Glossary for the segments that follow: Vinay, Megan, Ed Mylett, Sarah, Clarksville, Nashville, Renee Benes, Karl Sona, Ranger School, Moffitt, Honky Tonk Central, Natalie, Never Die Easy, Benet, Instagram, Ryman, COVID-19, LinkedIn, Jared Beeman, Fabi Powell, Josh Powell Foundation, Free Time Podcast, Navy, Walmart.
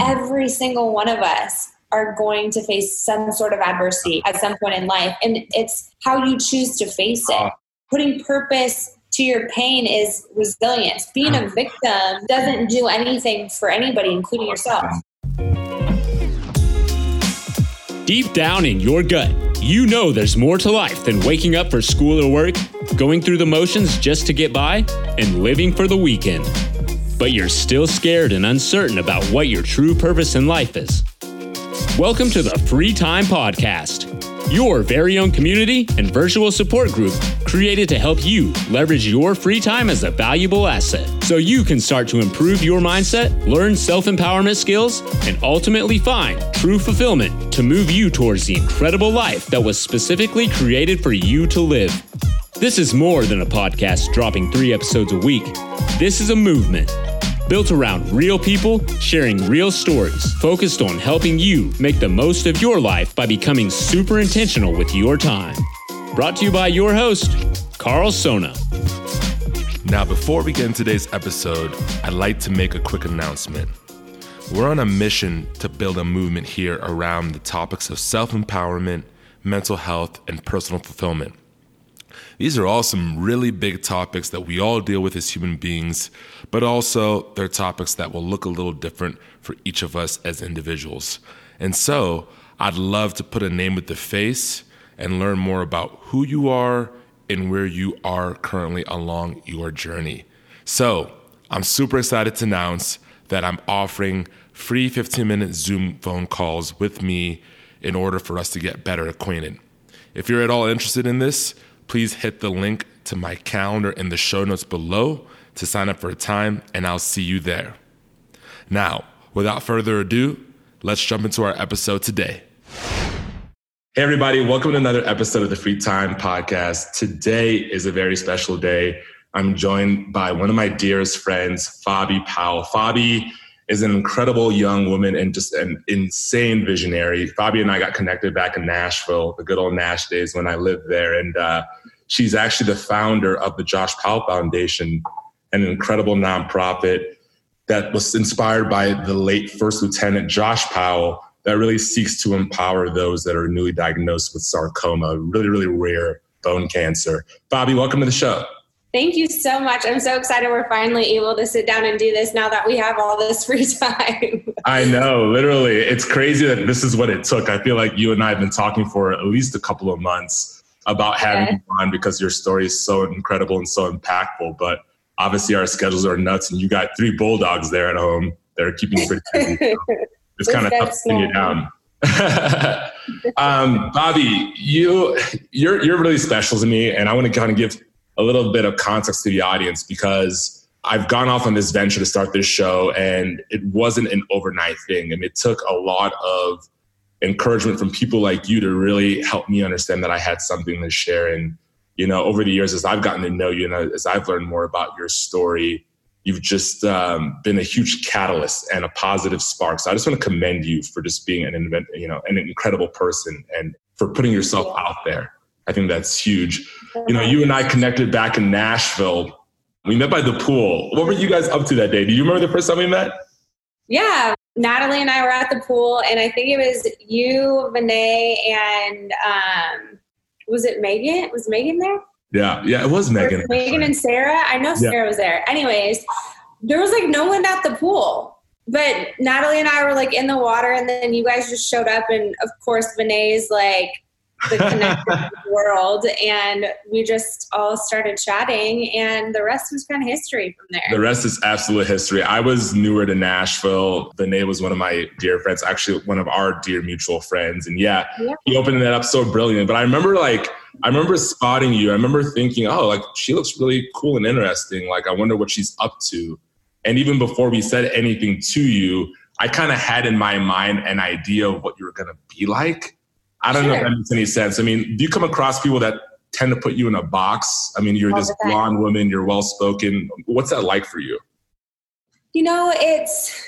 Every single one of us are going to face some sort of adversity at some point in life. And it's how you choose to face it. Putting purpose to your pain is resilience. Being a victim doesn't do anything for anybody, including yourself. Deep down in your gut, you know there's more to life than waking up for school or work, going through the motions just to get by, and living for the weekend. But you're still scared and uncertain about what your true purpose in life is. Welcome to the Free Time Podcast, your very own community and virtual support group created to help you leverage your free time as a valuable asset so you can start to improve your mindset, learn self-empowerment skills, and ultimately find true fulfillment to move you towards the incredible life that was specifically created for you to live. This is more than a podcast dropping 3 episodes a week. This is a movement built around real people sharing real stories, focused on helping you make the most of your life by becoming super intentional with your time. Brought to you by your host, Karl Sona. Now, before we get into today's episode, I'd like to make a quick announcement. We're on a mission to build a movement here around the topics of self-empowerment, mental health, and personal fulfillment. These are all some really big topics that we all deal with as human beings, but also they're topics that will look a little different for each of us as individuals. And so I'd love to put a name with the face and learn more about who you are and where you are currently along your journey. So I'm super excited to announce that I'm offering free 15-minute Zoom phone calls with me in order for us to get better acquainted. If you're at all interested in this, please hit the link to my calendar in the show notes below to sign up for a time, and I'll see you there. Now, without further ado, let's jump into our episode today. Hey, everybody. Welcome to another episode of the Free Time Podcast. Today is a very special day. I'm joined by one of my dearest friends, Fabi Powell. Fabi is an incredible young woman and just an insane visionary. Fabi and I got connected back in Nashville, the good old Nash days when I lived there. And she's actually the founder of the Josh Powell Foundation, an incredible nonprofit that was inspired by the late First Lieutenant Josh Powell that really seeks to empower those that are newly diagnosed with sarcoma, really, really rare bone cancer. Fabi, welcome to the show. Thank you so much. I'm so excited we're finally able to sit down and do this now that we have all this free time. I know, literally. It's crazy that this is what it took. I feel like you and I have been talking for at least a couple of months about having you on because your story is so incredible and so impactful. But obviously our schedules are nuts and you got 3 bulldogs there at home that are keeping you pretty busy. It's kind of tough to pin you down. Fabi, you're really special to me, and I want to kind of give a little bit of context to the audience because I've gone off on this venture to start this show, and it wasn't an overnight thing. And it took a lot of encouragement from people like you to really help me understand that I had something to share. And, you know, over the years, as I've gotten to know you and as I've learned more about your story, you've just been a huge catalyst and a positive spark. So I just want to commend you for just being an incredible person and for putting yourself out there. I think that's huge. You know, you and I connected back in Nashville. We met by the pool. What were you guys up to that day? Do you remember the first time we met? Yeah. Natalie and I were at the pool, and I think it was you, Vinay, and was it Megan? Was Megan there? Yeah, it was Megan. Megan and Sarah. I know Sarah was there. Anyways, there was like no one at the pool. But Natalie and I were like in the water, and then you guys just showed up, and of course Vinay's like the connected world, and we just all started chatting, and the rest was kind of history from there. The rest is absolute history. I was newer to Nashville. Benet was one of my dear friends, actually one of our dear mutual friends. And yeah, he opened that up so brilliant. But I remember spotting you. I remember thinking, oh, like she looks really cool and interesting. Like I wonder what she's up to. And even before we said anything to you, I kind of had in my mind an idea of what you were going to be like. I don't know if that makes any sense. I mean, do you come across people that tend to put you in a box? I mean, you're this blonde woman, you're well-spoken. What's that like for you? You know, it's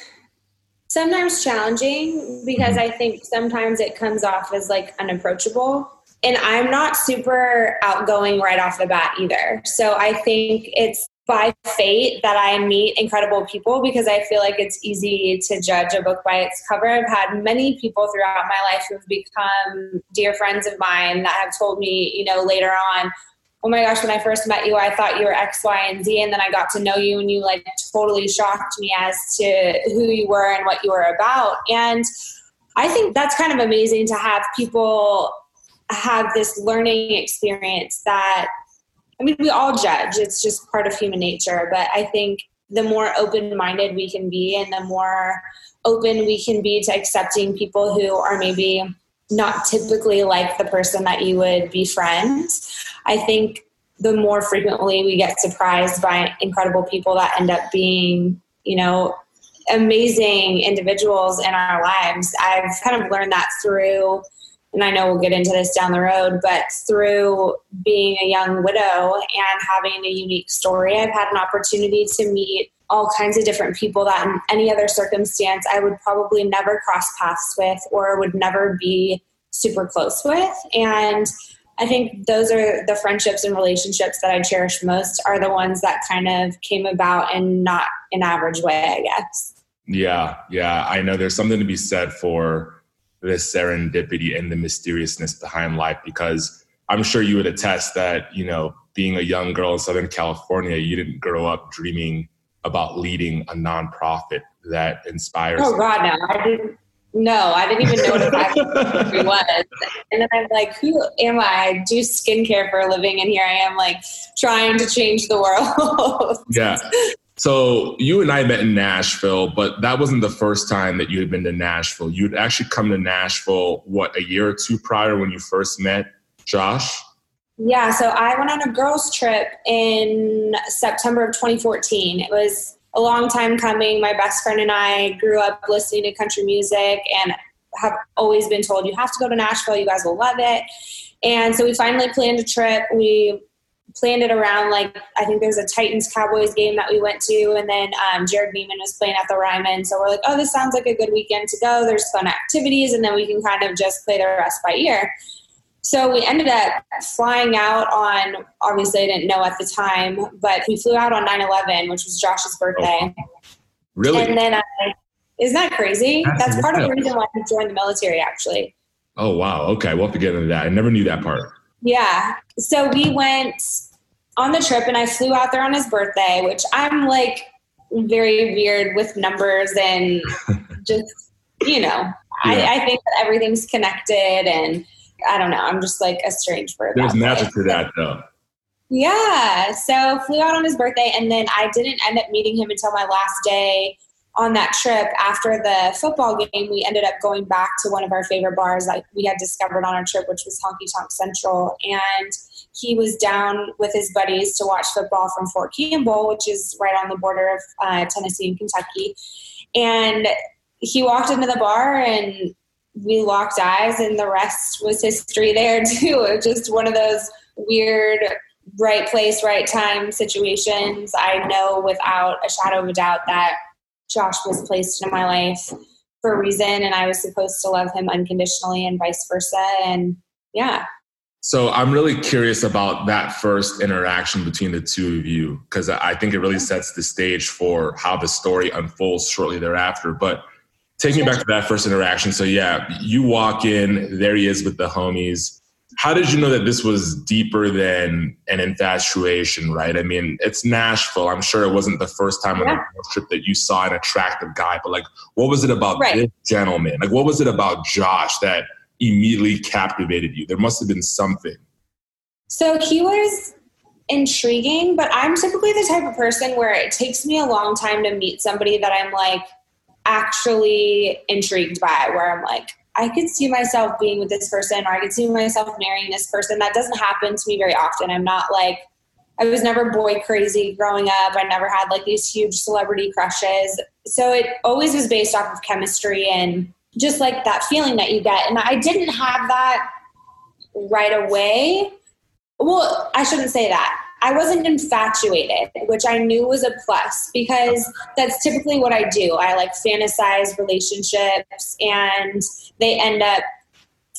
sometimes challenging because I think sometimes it comes off as like unapproachable. And I'm not super outgoing right off the bat either. So I think it's by fate that I meet incredible people, because I feel like it's easy to judge a book by its cover. I've had many people throughout my life who've become dear friends of mine that have told me, you know, later on, oh my gosh, when I first met you, I thought you were X, Y, and Z. And then I got to know you and you like totally shocked me as to who you were and what you were about. And I think that's kind of amazing to have people have this learning experience that, I mean, we all judge. It's just part of human nature. But I think the more open-minded we can be and the more open we can be to accepting people who are maybe not typically like the person that you would befriend, I think the more frequently we get surprised by incredible people that end up being, you know, amazing individuals in our lives. I've kind of learned that through, and I know we'll get into this down the road, but through being a young widow and having a unique story, I've had an opportunity to meet all kinds of different people that in any other circumstance I would probably never cross paths with or would never be super close with. And I think those are the friendships and relationships that I cherish most, are the ones that kind of came about in not an average way, I guess. Yeah. I know there's something to be said for the serendipity and the mysteriousness behind life, because I'm sure you would attest that, you know, being a young girl in Southern California, you didn't grow up dreaming about leading a nonprofit that inspires. Oh God, no, I didn't even know what it was. And then I'm like, who am I? I do skincare for a living, and here I am like trying to change the world. Yeah. So you and I met in Nashville, but that wasn't the first time that you had been to Nashville. You'd actually come to Nashville, what, a year or two prior when you first met Josh? Yeah, so I went on a girls' trip in September of 2014. It was a long time coming. My best friend and I grew up listening to country music and have always been told, you have to go to Nashville, you guys will love it. And so we finally planned a trip. We planned it around, like, I think there's a Titans-Cowboys game that we went to, and then Jared Beeman was playing at the Ryman. So we're like, oh, this sounds like a good weekend to go. There's fun activities, and then we can kind of just play the rest by ear. So we ended up flying out on, obviously I didn't know at the time, but we flew out on 9/11, which was Josh's birthday. Oh, really? And then isn't that crazy? That's part of the reason why I joined the military, actually. Oh, wow. Okay, we'll have to get into that. I never knew that part. Yeah. So we went on the trip and I flew out there on his birthday, which I'm like very weird with numbers and just, you know, yeah. I think that everything's connected and I don't know. I'm just like a strange bird. There's magic to that though. Yeah. So flew out on his birthday and then I didn't end up meeting him until my last day on that trip. After the football game, we ended up going back to one of our favorite bars that we had discovered on our trip, which was Honky Tonk Central. And he was down with his buddies to watch football from Fort Campbell, which is right on the border of Tennessee and Kentucky. And he walked into the bar and we locked eyes, and the rest was history there too. It was just one of those weird right place, right time situations. I know without a shadow of a doubt that Josh was placed in my life for a reason, and I was supposed to love him unconditionally and vice versa. And yeah. So I'm really curious about that first interaction between the two of you, because I think it really sets the stage for how the story unfolds shortly thereafter. But take me back to that first interaction. So yeah, you walk in, there he is with the homies. How did you know that this was deeper than an infatuation, right? I mean, it's Nashville. I'm sure it wasn't the first time on a trip that you saw an attractive guy, but like, what was it about this gentleman? Like, what was it about Josh that immediately captivated you? There must have been something. So he was intriguing, but I'm typically the type of person where it takes me a long time to meet somebody that I'm like actually intrigued by, where I'm like, I could see myself being with this person, or I could see myself marrying this person. That doesn't happen to me very often. I'm not like, I was never boy crazy growing up. I never had like these huge celebrity crushes. So it always was based off of chemistry and just like that feeling that you get. And I didn't have that right away. Well, I shouldn't say that. I wasn't infatuated, which I knew was a plus, because that's typically what I do. I like fantasize relationships and they end up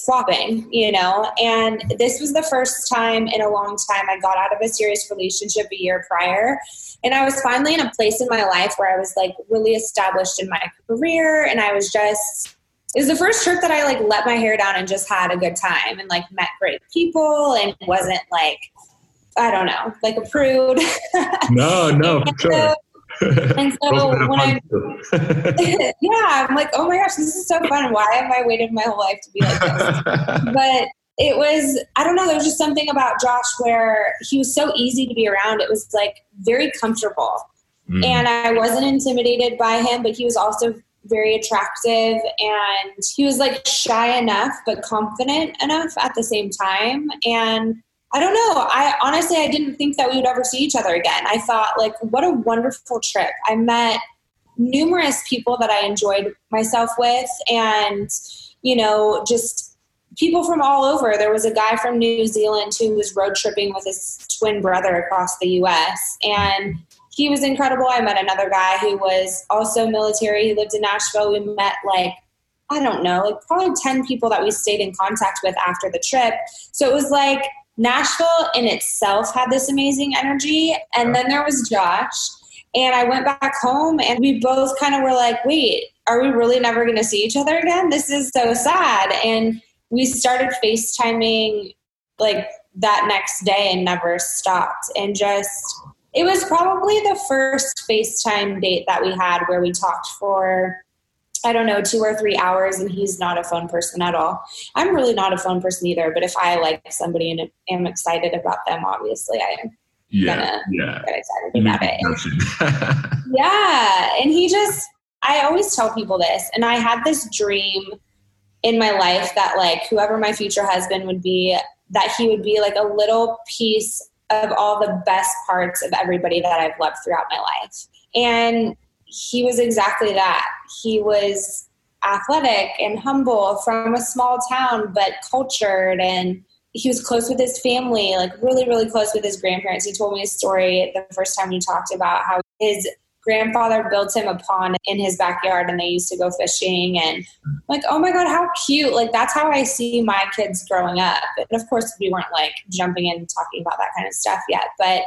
flopping, you know, and this was the first time in a long time I got out of a serious relationship a year prior. And I was finally in a place in my life where I was like really established in my career. And I was just, it was the first trip that I like let my hair down and just had a good time and like met great people and wasn't like, I don't know, like a prude. No, for sure. And so when I, yeah, I'm like, oh my gosh, this is so fun. Why have I waited my whole life to be like this? But it was, I don't know, there was just something about Josh where he was so easy to be around. It was like very comfortable. Mm. And I wasn't intimidated by him, but he was also very attractive. And he was like shy enough, but confident enough at the same time. And I don't know. I honestly didn't think that we would ever see each other again. I thought like, what a wonderful trip. I met numerous people that I enjoyed myself with and, you know, just people from all over. There was a guy from New Zealand who was road tripping with his twin brother across the US and he was incredible. I met another guy who was also military. He lived in Nashville. We met like, I don't know, like probably 10 people that we stayed in contact with after the trip. So it was like, Nashville in itself had this amazing energy. And then there was Josh. And I went back home and we both kind of were like, wait, are we really never going to see each other again? This is so sad. And we started FaceTiming like that next day and never stopped. And just, it was probably the first FaceTime date that we had where we talked for, I don't know, 2 or 3 hours, and he's not a phone person at all. I'm really not a phone person either, but if I like somebody and am excited about them, obviously I am gonna get excited about it. Yeah, and he just, I always tell people this, and I had this dream in my life that like whoever my future husband would be, that he would be like a little piece of all the best parts of everybody that I've loved throughout my life. And he was exactly that. He was athletic and humble from a small town, but cultured. And he was close with his family, like really, really close with his grandparents. He told me a story the first time we talked about how his grandfather built him a pond in his backyard and they used to go fishing. And I'm like, oh my God, how cute. Like that's how I see my kids growing up. And of course we weren't like jumping in and talking about that kind of stuff yet, but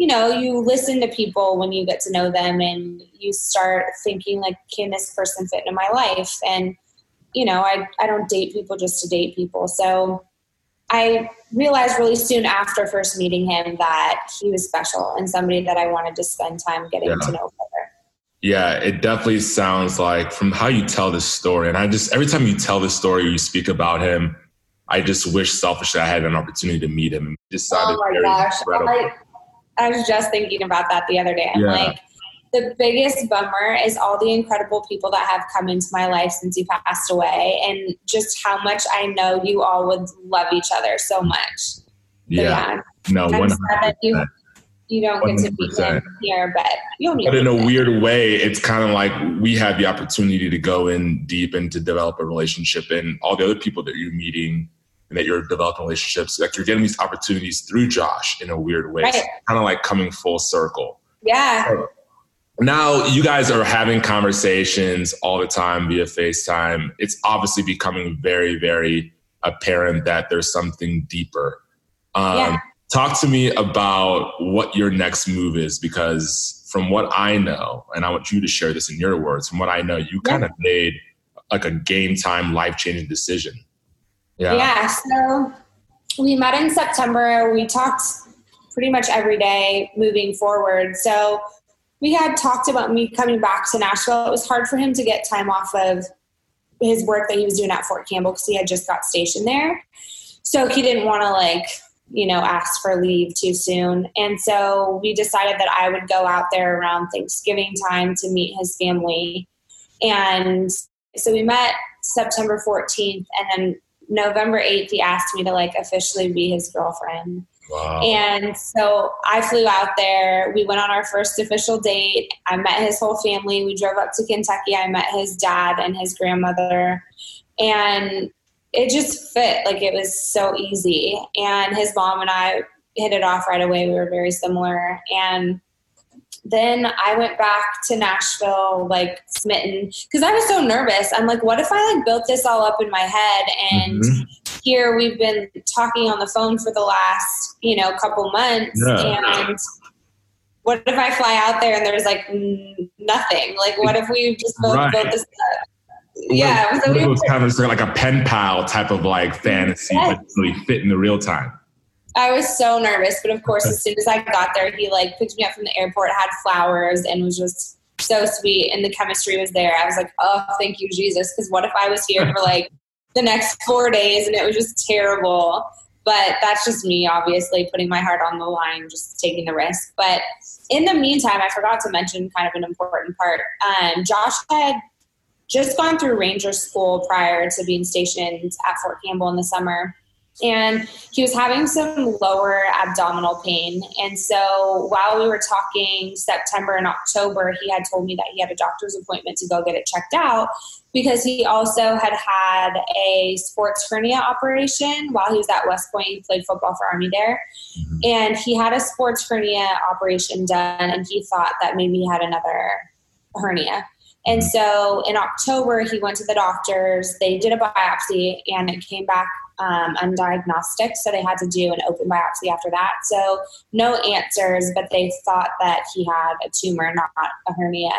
you know, you listen to people when you get to know them and you start thinking like, can this person fit into my life? And, you know, I don't date people just to date people. So I realized really soon after first meeting him that he was special and somebody that I wanted to spend time getting to know better. Yeah, it definitely sounds like from how you tell this story. And I just, every time you tell this story, you speak about him. I just wish selfishly I had an opportunity to meet him. It just sounded incredible. I was just thinking about that the other day. I'm like, the biggest bummer is all the incredible people that have come into my life since you passed away and just how much I know you all would love each other so much. Yeah. So, yeah. No, 100%. I'm sad that you don't get to be here, but you'll meet. But in a weird way, it's kind of like we have the opportunity to go in deep and to develop a relationship, and all the other people that you're meeting and that you're developing relationships, like you're getting these opportunities through Josh in a weird way. Right. So kind of like coming full circle. Yeah. So now you guys are having conversations all the time via FaceTime. It's obviously becoming very, very apparent that there's something deeper. Talk to me about what your next move is, because from what I know, and I want you to share this in your words, from what I know, you kind of made like a game time, life-changing decision. Yeah. So we met in September. We talked pretty much every day moving forward. So we had talked about me coming back to Nashville. It was hard for him to get time off of his work that he was doing at Fort Campbell because he had just got stationed there. So he didn't want to like, you know, ask for leave too soon. And so we decided that I would go out there around Thanksgiving time to meet his family. And so we met September 14th, and then November 8th, he asked me to like officially be his girlfriend. Wow. And so I flew out there. We went on our first official date. I met his whole family. We drove up to Kentucky. I met his dad and his grandmother, and it just fit. Like it was so easy. And his mom and I hit it off right away. We were very similar. And Then I went back to Nashville, like, smitten, because I was so nervous. I'm like, what if I, like, built this all up in my head? And here we've been talking on the phone for the last, you know, couple months. Yeah. And what if I fly out there and there's, like, nothing? Like, what if we just built this up? Yeah. So it was kind of like a pen pal type of, like, fantasy, but really fit in the real time. I was so nervous, but of course, as soon as I got there, he, like, picked me up from the airport, had flowers, and was just so sweet, and the chemistry was there. I was like, oh, thank you, Jesus, because what if I was here for, like, the next 4 days, and it was just terrible? But that's just me, obviously, putting my heart on the line, just taking the risk. But in the meantime, I forgot to mention kind of an important part. Josh had just gone through Ranger School prior to being stationed at Fort Campbell in the summer. And he was having some lower abdominal pain. And so while we were talking September and October, he had told me that he had a doctor's appointment to go get it checked out because he also had had a sports hernia operation while he was at West Point. He played football for Army there. And he had a sports hernia operation done, and he thought that maybe he had another hernia. And so in October, he went to the doctors. They did a biopsy, and it came back undiagnostic, so they had to do an open biopsy after that. So no answers, but they thought that he had a tumor, not a hernia.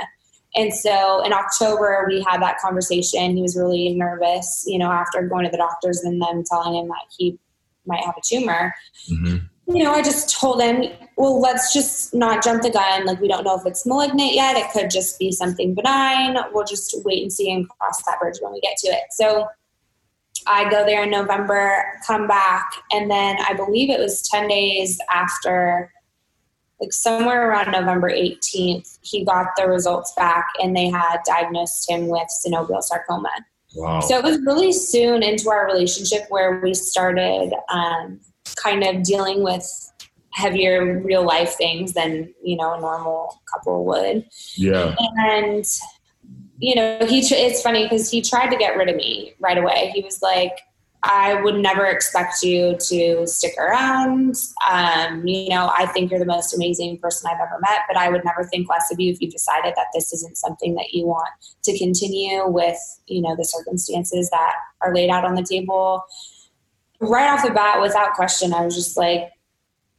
And so in October, we had that conversation. He was really nervous, you know, after going to the doctors and them telling him that he might have a tumor. You know, I just told him, well, let's just not jump the gun. Like, we don't know if it's malignant yet. It could just be something benign. We'll just wait and see and cross that bridge when we get to it. So I go there in November, come back, and then I believe it was 10 days after, like somewhere around November 18th, he got the results back, and they had diagnosed him with synovial sarcoma. Wow. So it was really soon into our relationship where we started kind of dealing with heavier real life things than, you know, a normal couple would. Yeah. And you know, it's funny because he tried to get rid of me right away. He was like, I would never expect you to stick around. You know, I think you're the most amazing person I've ever met, but I would never think less of you if you decided that this isn't something that you want to continue with, you know, the circumstances that are laid out on the table. Right off the bat, without question, I was just like,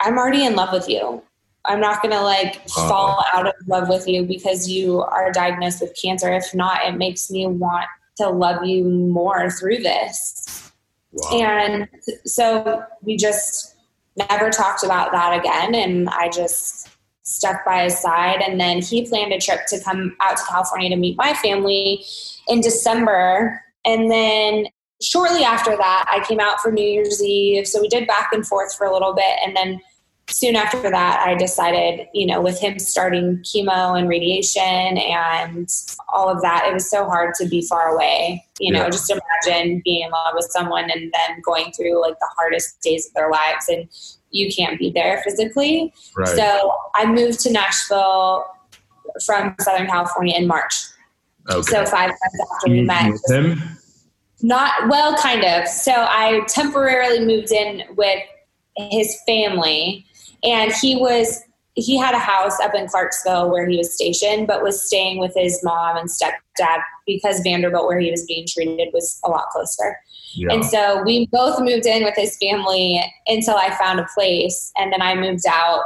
I'm already in love with you. I'm not going to, like, fall out of love with you because you are diagnosed with cancer. If not, it makes me want to love you more through this. Wow. And so we just never talked about that again. And I just stuck by his side. And then he planned a trip to come out to California to meet my family in December. And then shortly after that, I came out for New Year's Eve. So we did back and forth for a little bit. And then soon after that, I decided, you know, with him starting chemo and radiation and all of that, it was so hard to be far away. You know, just imagine being in love with someone and then going through, like, the hardest days of their lives, and you can't be there physically. Right. So I moved to Nashville from Southern California in March. Okay. So 5 months after we met. With him? Not, well, kind of. So I temporarily moved in with his family. And he had a house up in Clarksville where he was stationed, but was staying with his mom and stepdad because Vanderbilt, where he was being treated, was a lot closer. Yeah. And so we both moved in with his family until I found a place. And then I moved out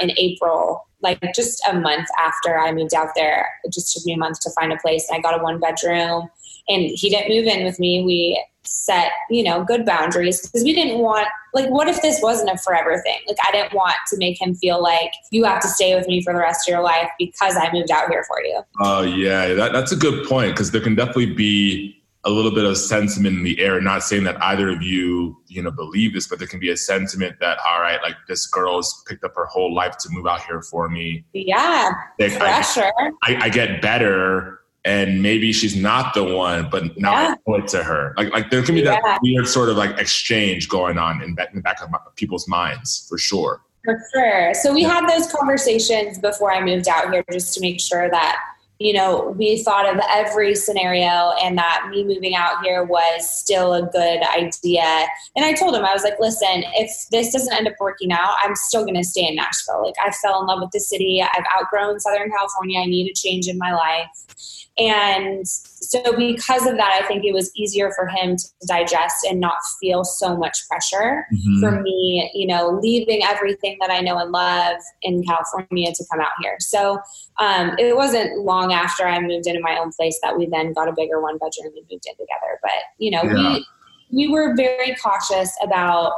in April, like just a month after I moved out there. It just took me a month to find a place. And I got a 1-bedroom, and he didn't move in with me. We set, you know, good boundaries because we didn't want, like, what if this wasn't a forever thing? Like, I didn't want to make him feel like you have to stay with me for the rest of your life because I moved out here for you. Oh, yeah, that's a good point, because there can definitely be a little bit of sentiment in the air. Not saying that either of you, you know, believe this, but there can be a sentiment that, all right, like, this girl's picked up her whole life to move out here for me. Yeah, like, pressure. I get better. And maybe she's not the one, but now I owe it to her. Like there can be that weird sort of, like, exchange going on in the back of people's minds, for sure. For sure. So we had those conversations before I moved out here, just to make sure that you know, we thought of every scenario, and that me moving out here was still a good idea. And I told him, I was like, listen, if this doesn't end up working out, I'm still going to stay in Nashville. Like, I fell in love with the city. I've outgrown Southern California. I need a change in my life. And so because of that, I think it was easier for him to digest and not feel so much pressure for me, you know, leaving everything that I know and love in California to come out here. So it wasn't long after I moved into my own place that we then got a bigger one bedroom and moved in together. But, you know, we were very cautious about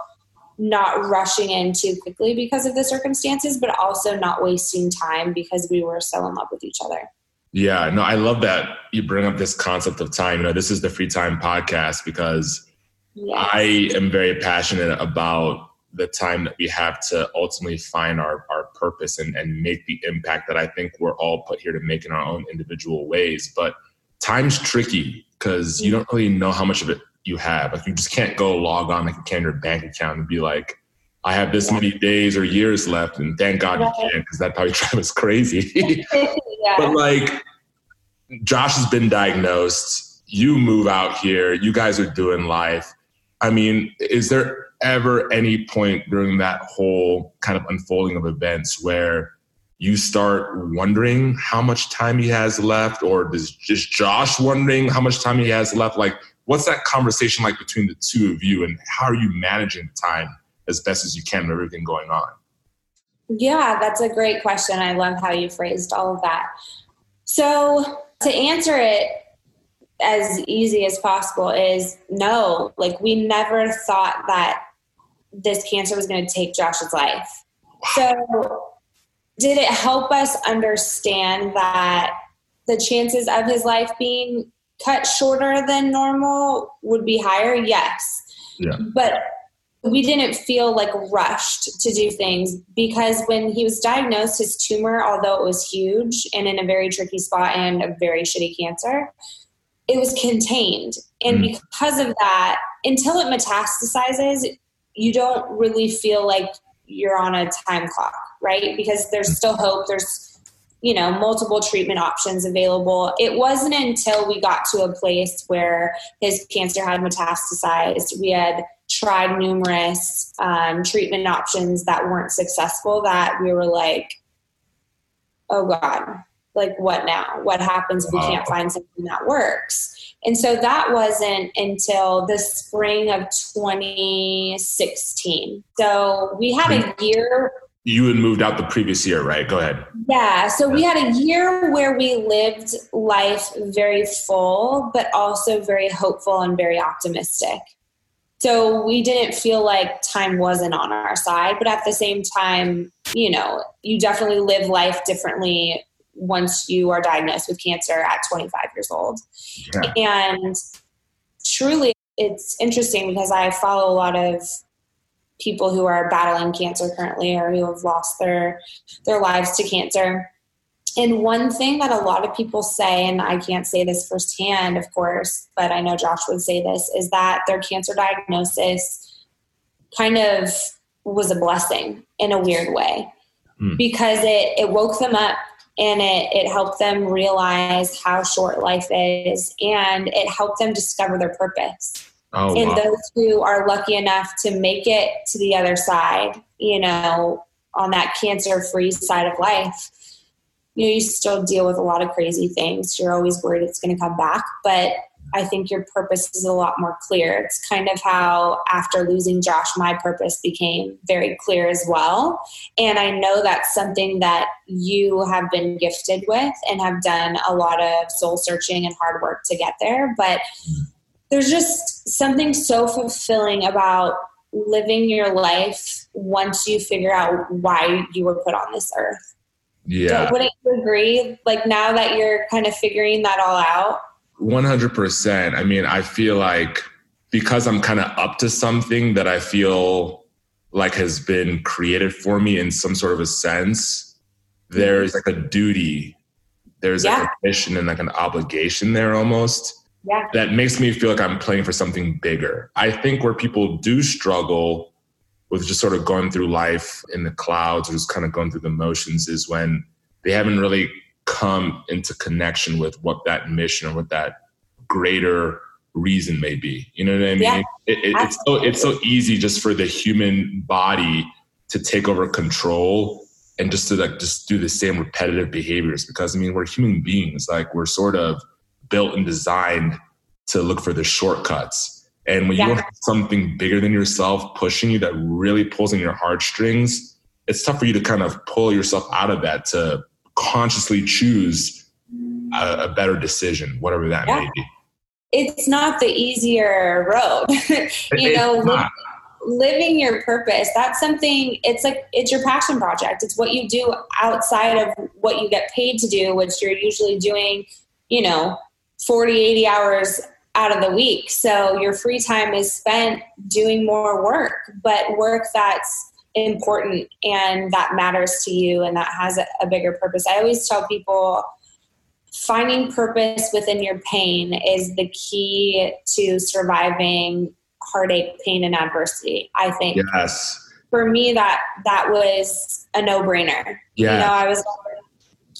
not rushing in too quickly because of the circumstances, but also not wasting time because we were so in love with each other. Yeah, no, I love that you bring up this concept of time. You know, this is the Free Time Podcast because I am very passionate about the time that we have to ultimately find our purpose and make the impact that I think we're all put here to make in our own individual ways. But time's tricky because you don't really know how much of it you have. Like, you just can't go log on like a calendar bank account and be like, I have this many days or years left, and thank God you can, because that probably drives us crazy. But like, Josh has been diagnosed, you move out here, you guys are doing life. I mean, is there ever any point during that whole kind of unfolding of events where you start wondering how much time he has left, or is just Josh wondering how much time he has left? Like, what's that conversation like between the two of you, and how are you managing the time as best as you can with everything going on? Yeah, that's a great question. I love how you phrased all of that. So to answer it as easy as possible is no. Like, we never thought that this cancer was going to take Josh's life. So did it help us understand that the chances of his life being cut shorter than normal would be higher? Yes. Yeah. But we didn't feel like rushed to do things, because when he was diagnosed, his tumor, although it was huge and in a very tricky spot and a very shitty cancer, it was contained. And because of that, until it metastasizes, you don't really feel like you're on a time clock, right? Because there's still hope. There's, you know, multiple treatment options available. It wasn't until we got to a place where his cancer had metastasized, we had tried numerous treatment options that weren't successful, that we were like, oh God, like, what now? What happens if we can't find something that works? And so that wasn't until the spring of 2016. So we had a year. You had moved out the previous year, right? Go ahead. Yeah. So we had a year where we lived life very full, but also very hopeful and very optimistic. So we didn't feel like time wasn't on our side, but at the same time, you know, you definitely live life differently once you are diagnosed with cancer at 25 years old. Yeah. And truly, it's interesting because I follow a lot of people who are battling cancer currently, or who have lost their lives to cancer. And one thing that a lot of people say, and I can't say this firsthand, of course, but I know Josh would say this, is that their cancer diagnosis kind of was a blessing in a weird way, because it woke them up, and it helped them realize how short life is, and it helped them discover their purpose. Oh, and those who are lucky enough to make it to the other side, you know, on that cancer-free side of life, you know, you still deal with a lot of crazy things. You're always worried it's going to come back, but I think your purpose is a lot more clear. It's kind of how, after losing Josh, my purpose became very clear as well. And I know that's something that you have been gifted with and have done a lot of soul searching and hard work to get there. But there's just something so fulfilling about living your life once you figure out why you were put on this earth. Yeah. So wouldn't you agree? Like, now that you're kind of figuring that all out? 100%. I mean, I feel like because I'm kind of up to something that I feel like has been created for me in some sort of a sense, there's like a duty, there's like a mission and like an obligation there almost. Yeah. That makes me feel like I'm playing for something bigger. I think where people do struggle with just sort of going through life in the clouds, or just kind of going through the motions, is when they haven't really come into connection with what that mission or what that greater reason may be. You know what I mean? Yeah, it's so easy just for the human body to take over control and just to like just do the same repetitive behaviors, because I mean, we're human beings. Like, we're sort of built and designed to look for the shortcuts. And when you don't have something bigger than yourself pushing you that really pulls on your heartstrings, it's tough for you to kind of pull yourself out of that to consciously choose a better decision, whatever that may be. It's not the easier road. Living your purpose, that's something, it's your passion project. It's what you do outside of what you get paid to do, which you're usually doing, 40, 80 hours out of the week. So your free time is spent doing more work, but work that's important and that matters to you and that has a bigger purpose. I always tell people, finding purpose within your pain is the key to surviving heartache, pain, and adversity, I think. Yes. For me, that was a no-brainer. Yeah. I was like,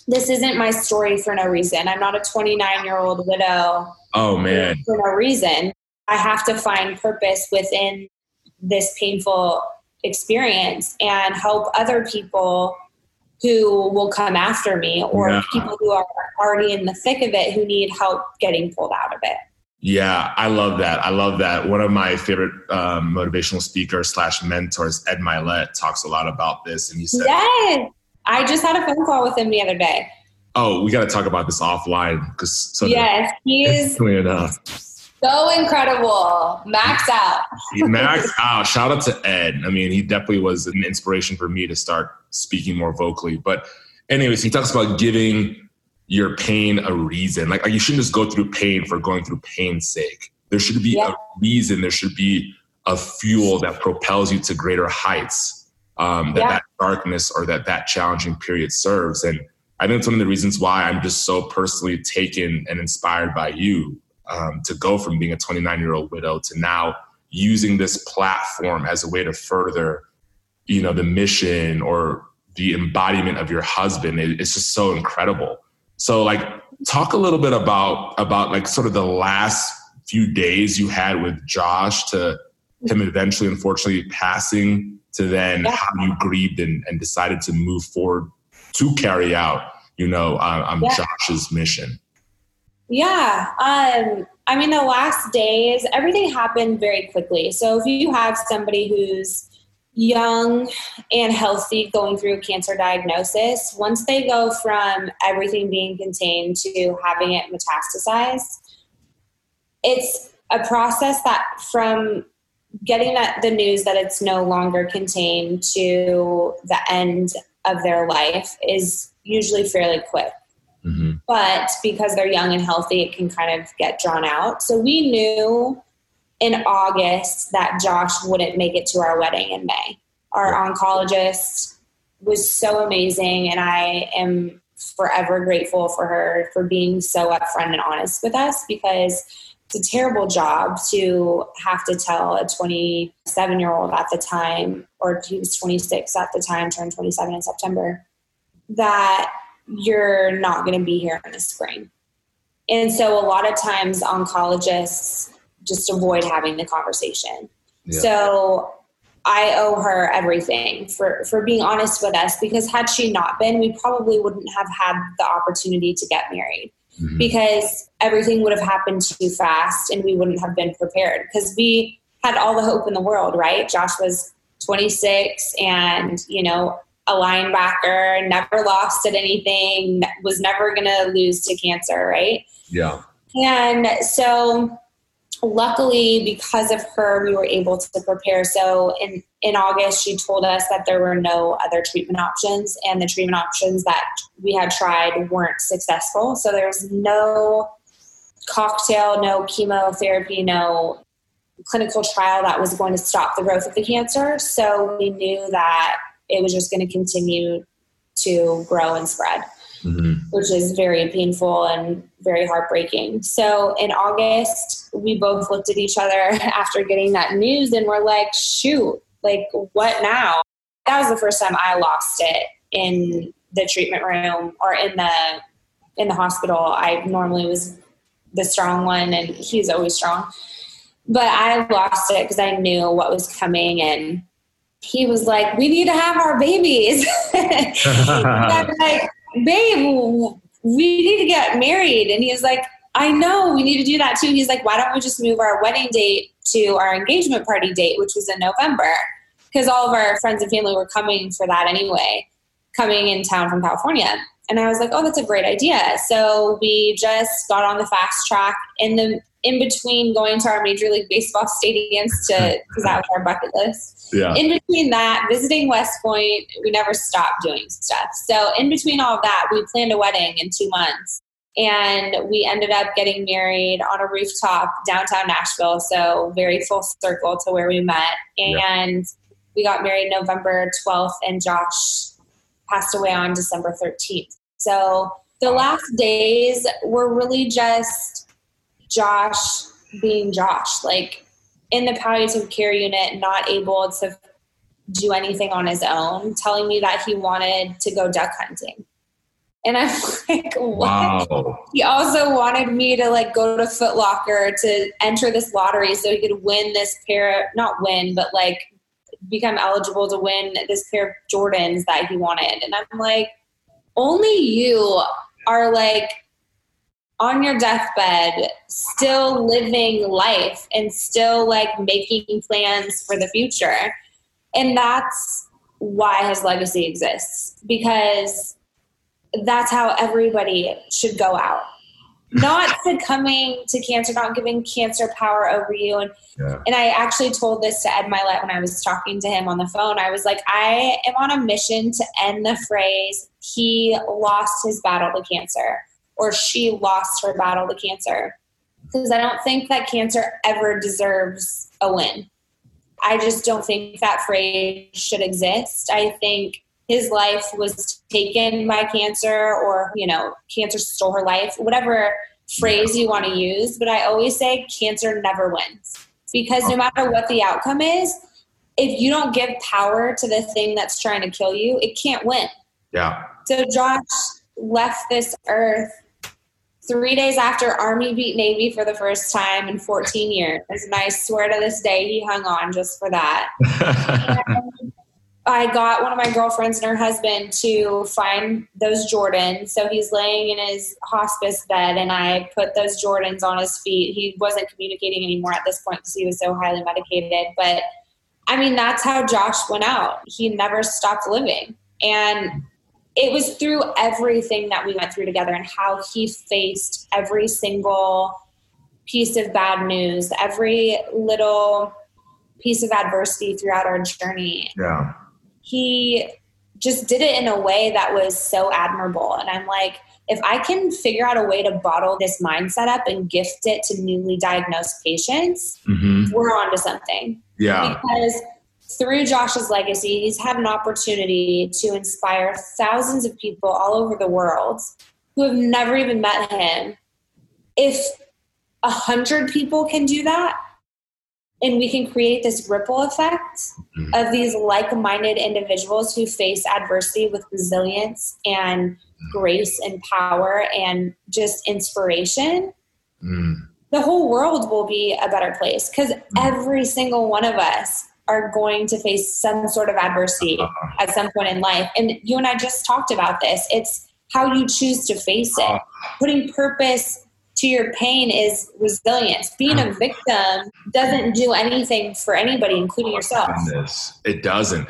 this isn't my story for no reason. I'm not a 29-year-old widow. Oh, man. For no reason. I have to find purpose within this painful experience and help other people who will come after me, or people who are already in the thick of it who need help getting pulled out of it. Yeah, I love that. One of my favorite motivational speakers / mentors, Ed Mylett, talks a lot about this. And he said, yes, I just had a phone call with him the other day. Oh, we got to talk about this offline. Yes, he is so incredible. Maxed out. Maxed out. Shout out to Ed. I mean, he definitely was an inspiration for me to start speaking more vocally. But anyways, he talks about giving your pain a reason. Like you shouldn't just go through pain for going through pain's sake. There should be a reason. There should be a fuel that propels you to greater heights that darkness or that challenging period serves. And I think it's one of the reasons why I'm just so personally taken and inspired by you to go from being a 29-year-old widow to now using this platform as a way to further, the mission or the embodiment of your husband. It's just so incredible. So talk a little bit about sort of the last few days you had with Josh to him eventually, unfortunately, passing, to then how you grieved and decided to move forward to carry out, Josh's mission. Yeah. The last days, everything happened very quickly. So if you have somebody who's young and healthy going through a cancer diagnosis, once they go from everything being contained to having it metastasized, it's a process that from getting the news that it's no longer contained to the end of their life is usually fairly quick. Mm-hmm. But because they're young and healthy, it can kind of get drawn out. So we knew in August that Josh wouldn't make it to our wedding in May. Our oncologist was so amazing, and I am forever grateful for her for being so upfront and honest with us, because it's a terrible job to have to tell a 27-year-old at the time, or he was 26 at the time, turned 27 in September, that you're not going to be here in the spring. And so a lot of times oncologists just avoid having the conversation. Yeah. So I owe her everything for being honest with us, because had she not been, we probably wouldn't have had the opportunity to get married, mm-hmm. because everything would have happened too fast and we wouldn't have been prepared, because we had all the hope in the world, right? Josh was 26 and, a linebacker, never lost at anything, was never going to lose to cancer, right? Yeah. And so luckily, because of her, we were able to prepare. So in August, she told us that there were no other treatment options, and the treatment options that we had tried weren't successful. So there was no cocktail, no chemotherapy, no clinical trial that was going to stop the growth of the cancer. So we knew that it was just going to continue to grow and spread, mm-hmm. which is very painful and very heartbreaking. So in August, we both looked at each other after getting that news and we're like, shoot, what now? That was the first time I lost it in the treatment room or in the in the hospital. I normally was the strong one, and he's always strong. But I lost it because I knew what was coming, and he was like, we need to have our babies. And I'm like, babe, we need to get married. And he was like, I know, we need to do that too. He's like, why don't we just move our wedding date to our engagement party date, which was in November, because all of our friends and family were coming for that anyway, coming in town from California. And I was like, oh, that's a great idea. So we just got on the fast track in between going to our Major League Baseball stadiums because that was our bucket list. Yeah. In between that, visiting West Point, we never stopped doing stuff. So in between all of that, we planned a wedding in 2 months. And we ended up getting married on a rooftop downtown Nashville. So very full circle to where we met. And we got married November 12th, and Josh passed away on December 13th. So the last days were really just Josh being Josh, like in the palliative care unit, not able to do anything on his own, telling me that he wanted to go duck hunting. And I'm like, what? Wow. He also wanted me to like go to Foot Locker to enter this lottery so he could win this pair, not win, but like become eligible to win this pair of Jordans that he wanted. And I'm like, only you are like on your deathbed, still living life and still like making plans for the future. And that's why his legacy exists, because that's how everybody should go out. Not succumbing to cancer, not giving cancer power over you. And I actually told this to Ed Mylett when I was talking to him on the phone. I was like, I am on a mission to end the phrase, he lost his battle to cancer, or she lost her battle to cancer. Because I don't think that cancer ever deserves a win. I just don't think that phrase should exist. I think his life was taken by cancer, or, you know, cancer stole her life, whatever phrase you want to use. But I always say cancer never wins, because no matter what the outcome is, if you don't give power to the thing that's trying to kill you, it can't win. Yeah. So Josh left this earth 3 days after Army beat Navy for the first time in 14 years. And I swear to this day, he hung on just for that. I got one of my girlfriends and her husband to find those Jordans. So he's laying in his hospice bed, and I put those Jordans on his feet. He wasn't communicating anymore at this point because he was so highly medicated. But, I mean, that's how Josh went out. He never stopped living. And it was through everything that we went through together and how he faced every single piece of bad news, every little piece of adversity throughout our journey. Yeah. He just did it in a way that was so admirable. And I'm like, if I can figure out a way to bottle this mindset up and gift it to newly diagnosed patients, we're onto something. Yeah. Because through Josh's legacy, he's had an opportunity to inspire thousands of people all over the world who have never even met him. If 100 people can do that, and we can create this ripple effect of these like-minded individuals who face adversity with resilience and grace and power and just inspiration, the whole world will be a better place, because every single one of us are going to face some sort of adversity at some point in life. And you and I just talked about this. It's how you choose to face it. Putting purpose to your pain is resilience. Being a victim doesn't do anything for anybody, including yourself. It doesn't.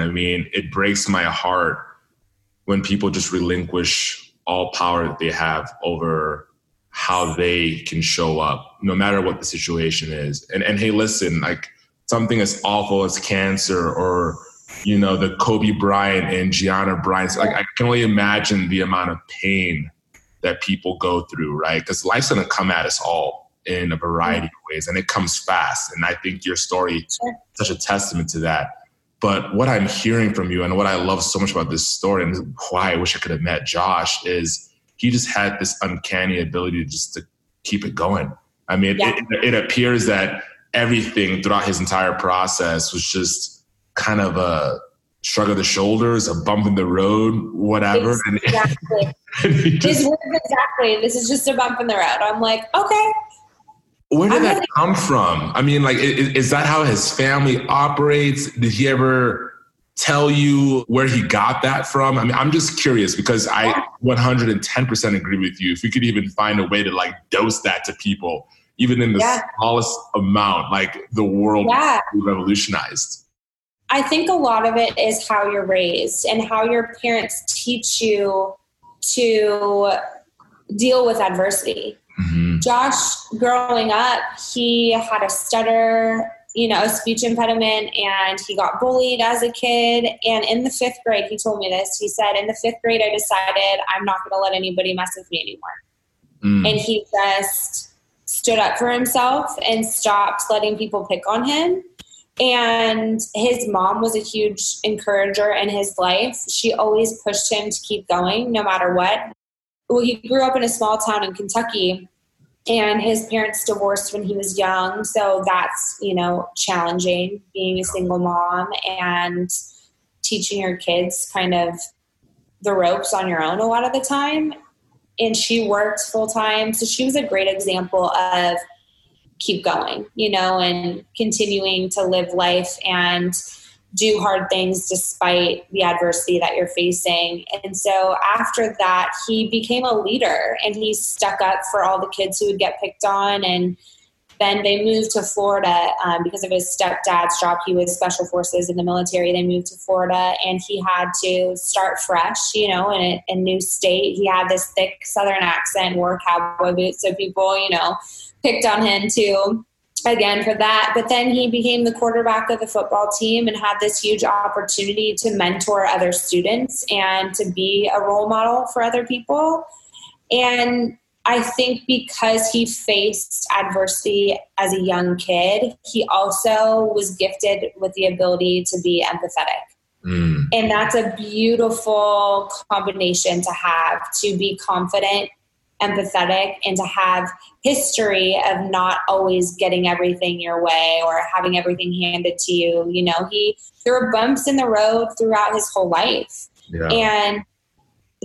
I mean, it breaks my heart when people just relinquish all power that they have over how they can show up, no matter what the situation is. And hey, listen, like something as awful as cancer, or, you know, the Kobe Bryant and Gianna Bryant, like I can only imagine the amount of pain that people go through, right? Because life's going to come at us all in a variety of ways, and it comes fast. And I think your story is such a testament to that. But what I'm hearing from you, and what I love so much about this story, and why I wish I could have met Josh, is he just had this uncanny ability just to keep it going. I mean, it appears that everything throughout his entire process was just kind of a shrug of the shoulders, a bump in the road, whatever. Exactly. Exactly. This is just a bump in the road. I'm like, okay. Where did that come from? I mean, like, is that how his family operates? Did he ever tell you where he got that from? I mean, I'm just curious because I 110% agree with you. If we could even find a way to like dose that to people, even in the smallest amount, like the world would be revolutionized. I think a lot of it is how you're raised and how your parents teach you to deal with adversity. Mm-hmm. Josh, growing up, he had a stutter, you know, a speech impediment, and he got bullied as a kid. And in the 5th grade, he told me this. He said, in the 5th grade, I decided I'm not going to let anybody mess with me anymore. Mm. And he just stood up for himself and stopped letting people pick on him. And his mom was a huge encourager in his life. She always pushed him to keep going no matter what. Well, he grew up in a small town in Kentucky, and his parents divorced when he was young. So that's, you know, challenging, being a single mom and teaching your kids kind of the ropes on your own a lot of the time. And she worked full time. So she was a great example of keep going, you know, and continuing to live life and do hard things despite the adversity that you're facing. And so after that, he became a leader and he stuck up for all the kids who would get picked on. And then they moved to Florida because of his stepdad's job. He was special forces in the military. They moved to Florida and he had to start fresh, you know, in a new state. He had this thick Southern accent, wore cowboy boots. So people, you know, picked on him too. Again, for that. But then he became the quarterback of the football team and had this huge opportunity to mentor other students and to be a role model for other people. And I think because he faced adversity as a young kid, he also was gifted with the ability to be empathetic. Mm. And that's a beautiful combination to have, to be confident, empathetic, and to have history of not always getting everything your way or having everything handed to you. You know, there were bumps in the road throughout his whole life. Yeah. And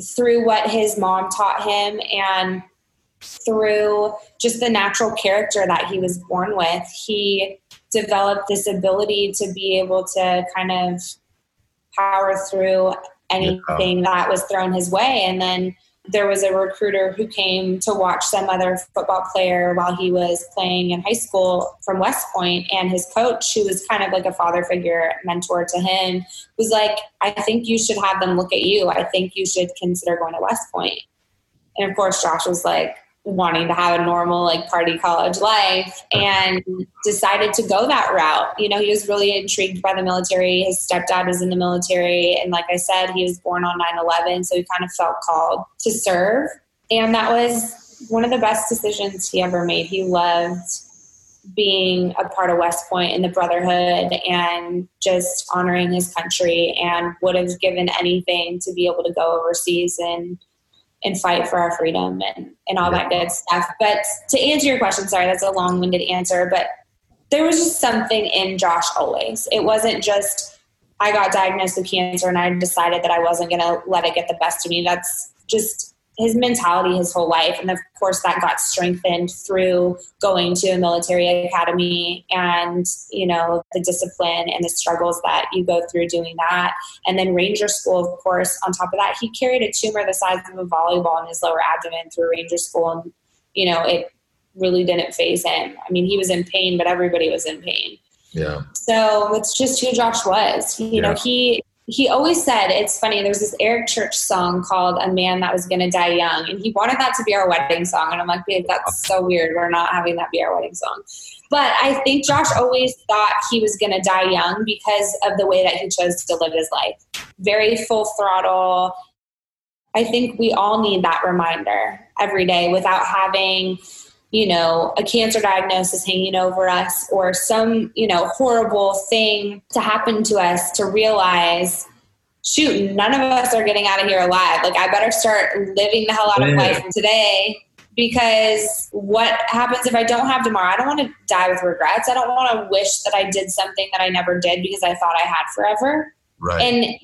through what his mom taught him and through just the natural character that he was born with, he developed this ability to be able to kind of power through anything that was thrown his way. And then there was a recruiter who came to watch some other football player while he was playing in high school from West Point, and his coach, who was kind of like a father figure, mentor to him, was like, I think you should have them look at you. I think you should consider going to West Point. And of course, Josh was like wanting to have a normal like party college life and decided to go that route. You know, he was really intrigued by the military. His stepdad was in the military. And like I said, he was born on 9/11. So he kind of felt called to serve. And that was one of the best decisions he ever made. He loved being a part of West Point and the brotherhood and just honoring his country, and would have given anything to be able to go overseas and fight for our freedom and all that good stuff. But to answer your question, sorry, that's a long-winded answer, but there was just something in Josh always. It wasn't just, I got diagnosed with cancer and I decided that I wasn't going to let it get the best of me. That's just his mentality his whole life. And of course that got strengthened through going to a military academy and, you know, the discipline and the struggles that you go through doing that. And then Ranger School, of course, on top of that, he carried a tumor the size of a volleyball in his lower abdomen through Ranger School. And, you know, it really didn't faze him. I mean, he was in pain, but everybody was in pain. Yeah. So it's just who Josh was. You know, He always said, it's funny, there's this Eric Church song called A Man That Was Gonna Die Young, and he wanted that to be our wedding song. And I'm like, babe, that's so weird. We're not having that be our wedding song. But I think Josh always thought he was gonna die young because of the way that he chose to live his life. Very full throttle. I think we all need that reminder every day without having, you know, a cancer diagnosis hanging over us or some, you know, horrible thing to happen to us, to realize, shoot, none of us are getting out of here alive. Like, I better start living the hell out of life today, because what happens if I don't have tomorrow? I don't want to die with regrets. I don't want to wish that I did something that I never did because I thought I had forever. Right. And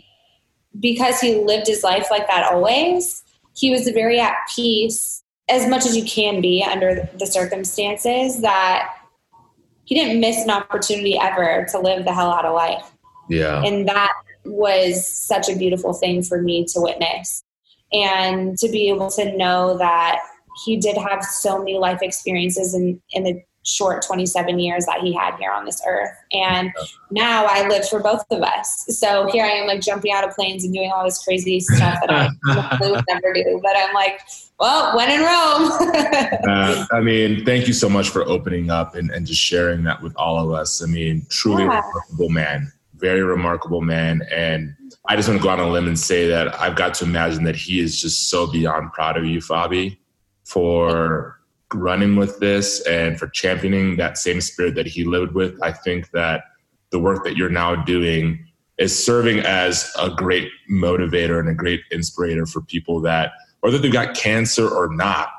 because he lived his life like that always, he was very at peace, as much as you can be under the circumstances, that he didn't miss an opportunity ever to live the hell out of life. Yeah. And that was such a beautiful thing for me to witness, and to be able to know that he did have so many life experiences in the short 27 years that he had here on this earth. And now I live for both of us. So here I am, like, jumping out of planes and doing all this crazy stuff that I would never do. But I'm like, well, when in Rome. I mean, thank you so much for opening up and just sharing that with all of us. I mean, truly remarkable man, very remarkable man. And I just want to go out on a limb and say that I've got to imagine that he is just so beyond proud of you, Fabi, for running with this and for championing that same spirit that he lived with. I think that the work that you're now doing is serving as a great motivator and a great inspirator for people that, whether they've got cancer or not,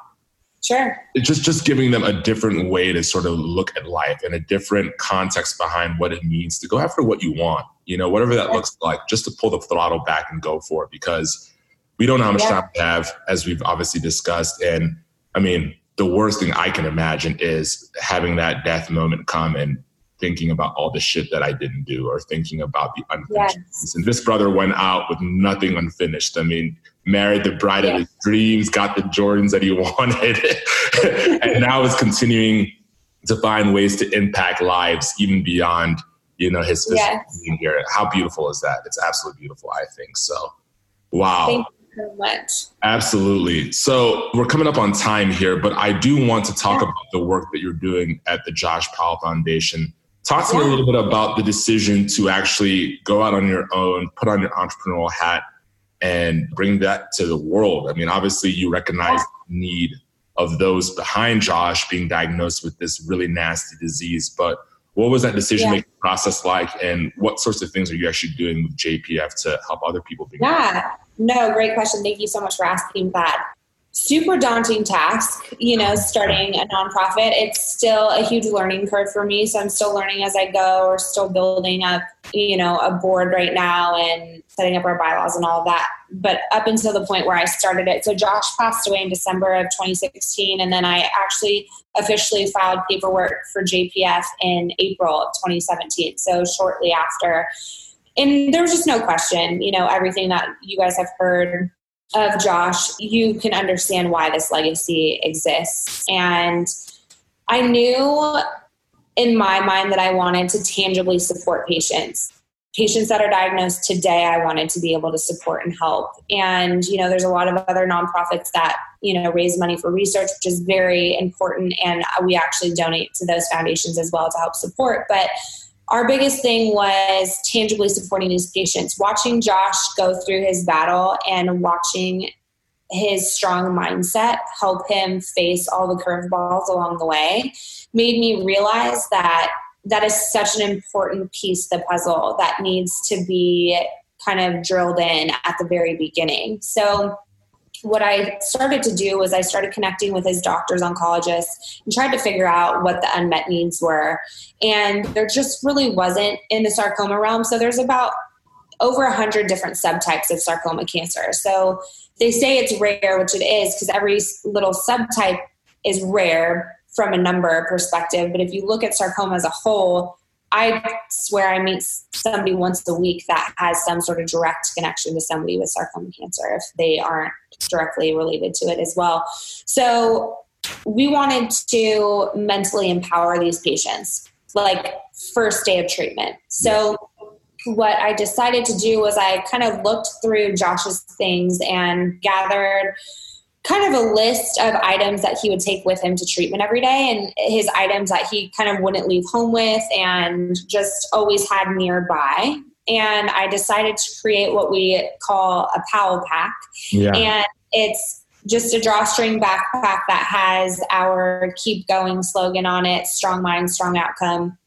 sure, it's just giving them a different way to sort of look at life and a different context behind what it means to go after what you want, you know, whatever that looks like, just to pull the throttle back and go for it, because we don't know how much time we have, as we've obviously discussed. And I mean, the worst thing I can imagine is having that death moment come and thinking about all the shit that I didn't do, or thinking about the unfinished. Yes. And this brother went out with nothing unfinished. I mean, married the bride of his dreams, got the Jordans that he wanted, and now is continuing to find ways to impact lives even beyond, you know, his physical being here. How beautiful is that? It's absolutely beautiful, I think. So, wow. Thank you so much. Absolutely. So we're coming up on time here, but I do want to talk about the work that you're doing at the Josh Powell Foundation. Talk to me a little bit about the decision to actually go out on your own, put on your entrepreneurial hat, and bring that to the world. I mean, obviously you recognize the need of those behind Josh being diagnosed with this really nasty disease, but what was that decision-making process like, and what sorts of things are you actually doing with JPF to help other people? No, great question. Thank you so much for asking that. Super daunting task, you know, starting a nonprofit. It's still a huge learning curve for me. So I'm still learning as I go. We're still building up, you know, a board right now and setting up our bylaws and all of that. But up until the point where I started it, so Josh passed away in December of 2016. And then I actually officially filed paperwork for JPF in April of 2017. So shortly after. And there was just no question, you know, everything that you guys have heard of Josh, you can understand why this legacy exists. And I knew in my mind that I wanted to tangibly support patients that are diagnosed today. I wanted to be able to support and help. And, you know, there's a lot of other nonprofits that, you know, raise money for research, which is very important. And we actually donate to those foundations as well to help support. But our biggest thing was tangibly supporting these patients, watching Josh go through his battle and watching his strong mindset help him face all the curveballs along the way made me realize that that is such an important piece of the puzzle that needs to be kind of drilled in at the very beginning. So what I started to do was I started connecting with his doctors, oncologists, and tried to figure out what the unmet needs were. And there just really wasn't in the sarcoma realm. So there's about over 100 different subtypes of sarcoma cancer. So they say it's rare, which it is, because every little subtype is rare from a number perspective. But if you look at sarcoma as a whole, I swear I meet somebody once a week that has some sort of direct connection to somebody with sarcoma cancer, if they aren't directly related to it as well. So we wanted to mentally empower these patients, like first day of treatment. So what I decided to do was I kind of looked through Josh's things and gathered kind of a list of items that he would take with him to treatment every day, and his items that he kind of wouldn't leave home with and just always had nearby. And I decided to create what we call a Powell pack. Yeah. And it's just a drawstring backpack that has our keep going slogan on it, strong mind, strong outcome.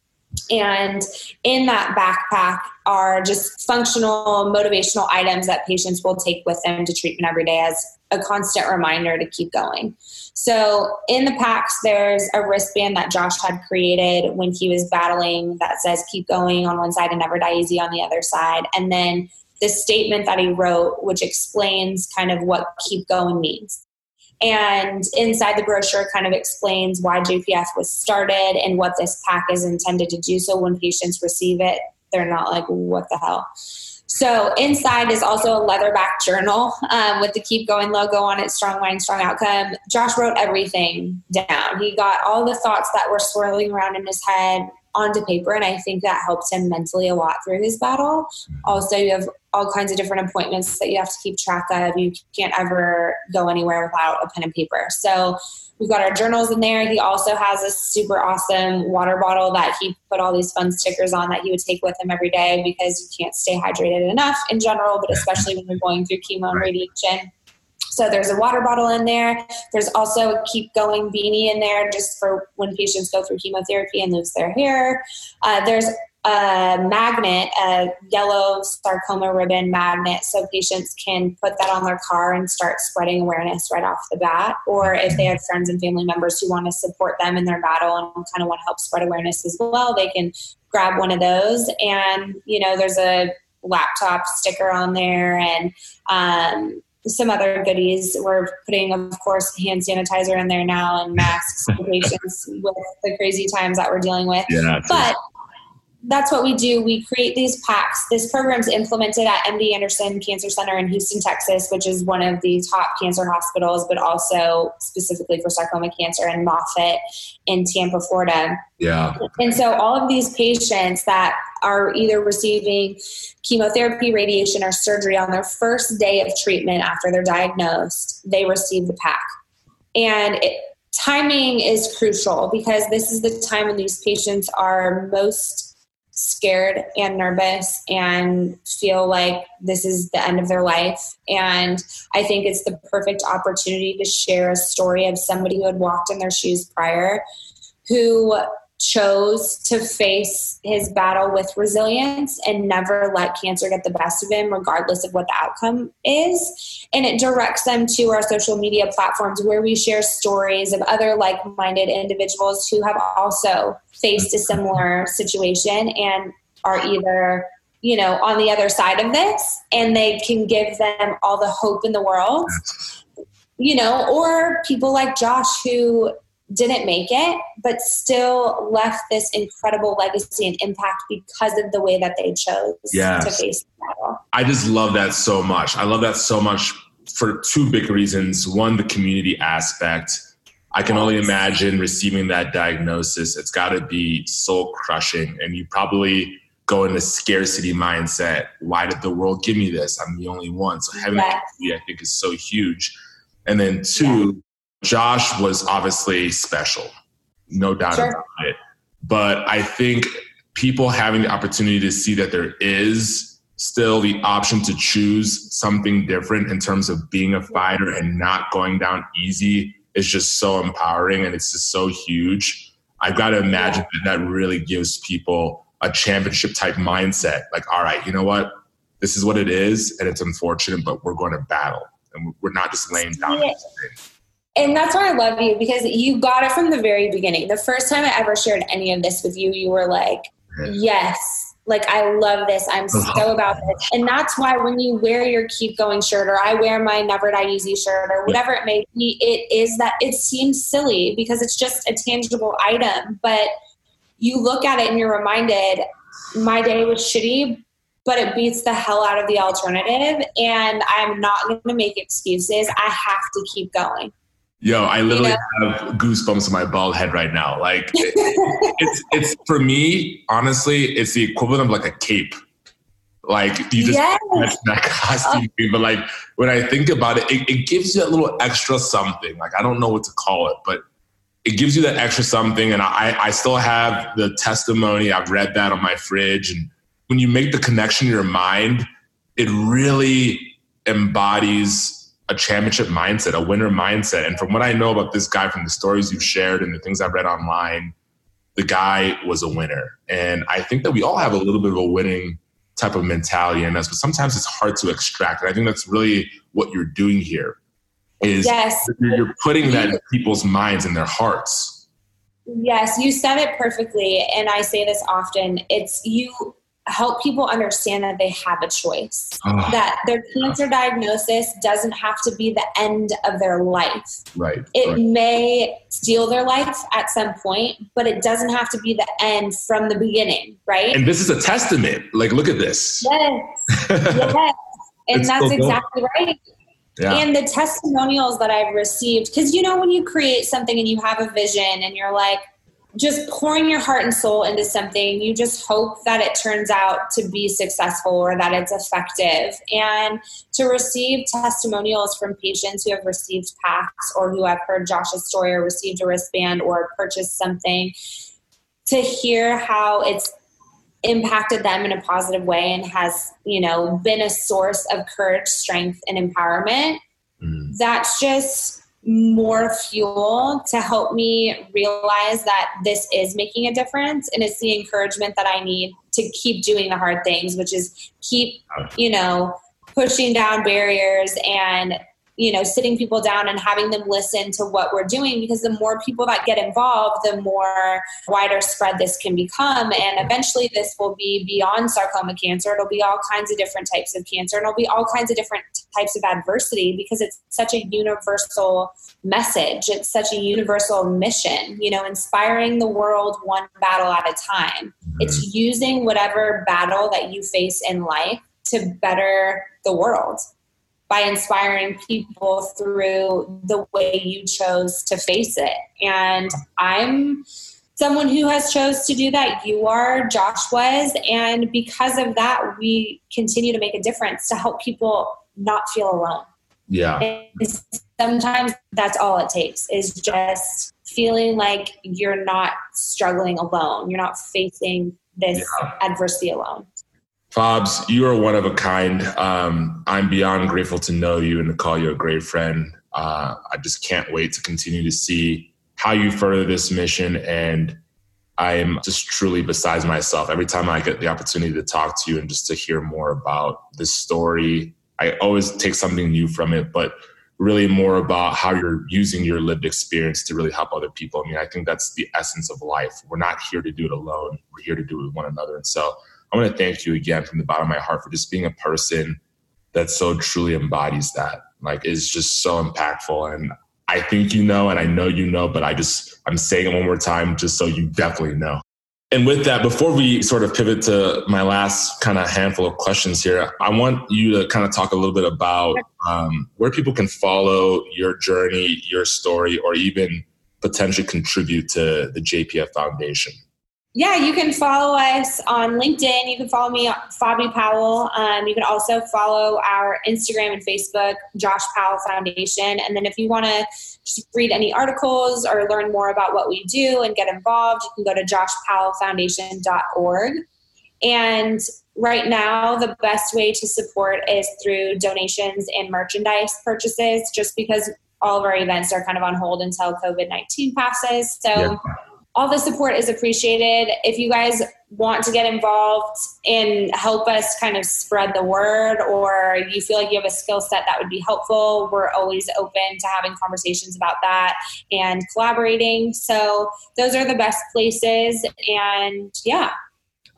And in that backpack are just functional, motivational items that patients will take with them to treatment every day as a constant reminder to keep going. So in the packs, there's a wristband that Josh had created when he was battling that says, keep going on one side and never die easy on the other side. And then the statement that he wrote, which explains kind of what keep going means. And inside the brochure kind of explains why JPF was started and what this pack is intended to do. So when patients receive it, they're not like, what the hell? So inside is also a leatherback journal with the Keep Going logo on it, Strong Mind, Strong Outcome. Josh wrote everything down. He got all the thoughts that were swirling around in his head onto paper, and I think that helped him mentally a lot through his battle. Also, you have all kinds of different appointments that you have to keep track of. You can't ever go anywhere without a pen and paper. So we've got our journals in there. He also has a super awesome water bottle that he put all these fun stickers on that he would take with him every day because you can't stay hydrated enough in general, but especially when you're going through chemo and radiation. So there's a water bottle in there. There's also a Keep Going beanie in there just for when patients go through chemotherapy and lose their hair. There's a magnet, a yellow sarcoma ribbon magnet, so patients can put that on their car and start spreading awareness right off the bat. Or if they have friends and family members who want to support them in their battle and kind of want to help spread awareness as well, they can grab one of those. And, you know, there's a laptop sticker on there and some other goodies. We're putting, of course, hand sanitizer in there now and masks for patients with the crazy times that we're dealing with. Yeah, but that's what we do. We create these packs. This program's implemented at MD Anderson Cancer Center in Houston, Texas, which is one of the top cancer hospitals, but also specifically for sarcoma cancer, in Moffitt in Tampa, Florida. Yeah. And so all of these patients that are either receiving chemotherapy, radiation, or surgery on their first day of treatment after they're diagnosed, they receive the pack. And timing is crucial because this is the time when these patients are most scared and nervous and feel like this is the end of their life. And I think it's the perfect opportunity to share a story of somebody who had walked in their shoes prior, who chose to face his battle with resilience and never let cancer get the best of him, regardless of what the outcome is. And it directs them to our social media platforms where we share stories of other like-minded individuals who have also faced a similar situation and are either, you know, on the other side of this, and they can give them all the hope in the world, you know, or people like Josh who didn't make it, but still left this incredible legacy and impact because of the way that they chose to face the battle. I just love that so much. I love that so much for two big reasons. One, the community aspect. I can only imagine receiving that diagnosis. It's got to be soul crushing. And you probably go in the scarcity mindset. Why did the world give me this? I'm the only one. So having that community, I think, is so huge. And then two, Josh was obviously special, no doubt about it. But I think people having the opportunity to see that there is still the option to choose something different in terms of being a fighter and not going down easy is just so empowering, and it's just so huge. I've got to imagine that really gives people a championship type mindset. Like, all right, you know what? This is what it is, and it's unfortunate, but we're going to battle. And we're not just laying down this thing. And that's why I love you, because you got it from the very beginning. The first time I ever shared any of this with you, you were like, yes, like, I love this. I'm so about this. And that's why when you wear your Keep Going shirt, or I wear my Never Die Easy shirt, or whatever it may be, it is that it seems silly because it's just a tangible item. But you look at it and you're reminded, my day was shitty, but it beats the hell out of the alternative. And I'm not going to make excuses. I have to keep going. Yo, I literally have goosebumps on my bald head right now. Like, it's for me, honestly, it's the equivalent of like a cape. Like, you just match that costume. But like, when I think about it, it gives you that little extra something. Like, I don't know what to call it, but it gives you that extra something. And I still have the testimony. I've read that on my fridge. And when you make the connection in your mind, it really embodies a championship mindset, a winner mindset. And from what I know about this guy, from the stories you've shared and the things I've read online, the guy was a winner. And I think that we all have a little bit of a winning type of mentality in us, but sometimes it's hard to extract. And I think that's really what you're doing here is you're putting that in people's minds and their hearts. Yes, you said it perfectly. And I say this often, it's you help people understand that they have a choice, that their cancer diagnosis doesn't have to be the end of their life. Right. It may steal their life at some point, but it doesn't have to be the end from the beginning, right? And this is a testament. Like, look at this. Yes. And that's exactly right. Yeah. And the testimonials that I've received, because, you know, when you create something and you have a vision and you're like, just pouring your heart and soul into something, you just hope that it turns out to be successful or that it's effective. And to receive testimonials from patients who have received packs or who have heard Josh's story or received a wristband or purchased something, to hear how it's impacted them in a positive way and has, you know, been a source of courage, strength, and empowerment. Mm. That's just more fuel to help me realize that this is making a difference, and it's the encouragement that I need to keep doing the hard things, which is keep, you know, pushing down barriers and, you know, sitting people down and having them listen to what we're doing, because the more people that get involved, the more wider spread this can become. And eventually this will be beyond sarcoma cancer. It'll be all kinds of different types of cancer, and it'll be all kinds of different types of adversity, because it's such a universal message. It's such a universal mission, you know, inspiring the world one battle at a time. It's using whatever battle that you face in life to better the world, by inspiring people through the way you chose to face it. And I'm someone who has chose to do that. You are, Josh was. And because of that, we continue to make a difference to help people not feel alone. Yeah. And sometimes that's all it takes, is just feeling like you're not struggling alone. You're not facing this adversity alone. Fobs, you are one of a kind. I'm beyond grateful to know you and to call you a great friend. I just can't wait to continue to see how you further this mission. And I am just truly besides myself every time I get the opportunity to talk to you and just to hear more about this story. I always take something new from it, but really more about how you're using your lived experience to really help other people. I mean, I think that's the essence of life. We're not here to do it alone. We're here to do it with one another. And so I want to thank you again from the bottom of my heart for just being a person that so truly embodies that. Like, it's just so impactful. And I think you know, and I know you know, but I'm saying it one more time just so you definitely know. And with that, before we sort of pivot to my last kind of handful of questions here, I want you to kind of talk a little bit about where people can follow your journey, your story, or even potentially contribute to the JPF Foundation. Yeah, you can follow us on LinkedIn. You can follow me, Fabi Powell. You can also follow our Instagram and Facebook, Josh Powell Foundation. And then if you want to read any articles or learn more about what we do and get involved, you can go to joshpowellfoundation.org. And right now, the best way to support is through donations and merchandise purchases, just because all of our events are kind of on hold until COVID-19 passes. So all the support is appreciated. If you guys want to get involved and help us kind of spread the word, or you feel like you have a skill set that would be helpful, we're always open to having conversations about that and collaborating. So those are the best places. And yeah.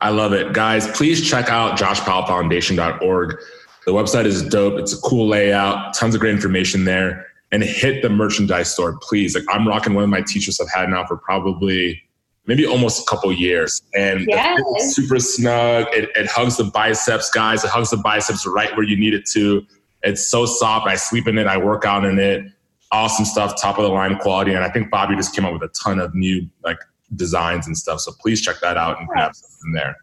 I love it. Guys, please check out joshpowellfoundation.org. The website is dope. It's a cool layout. Tons of great information there. And hit the merchandise store, please. Like, I'm rocking one of my t-shirts I've had now for probably maybe almost a couple years. And it's super snug. It hugs the biceps, guys. It hugs the biceps right where you need it to. It's so soft. I sleep in it. I work out in it. Awesome stuff. Top of the line quality. And I think Fabi just came up with a ton of new like designs and stuff. So please check that out and grab something there.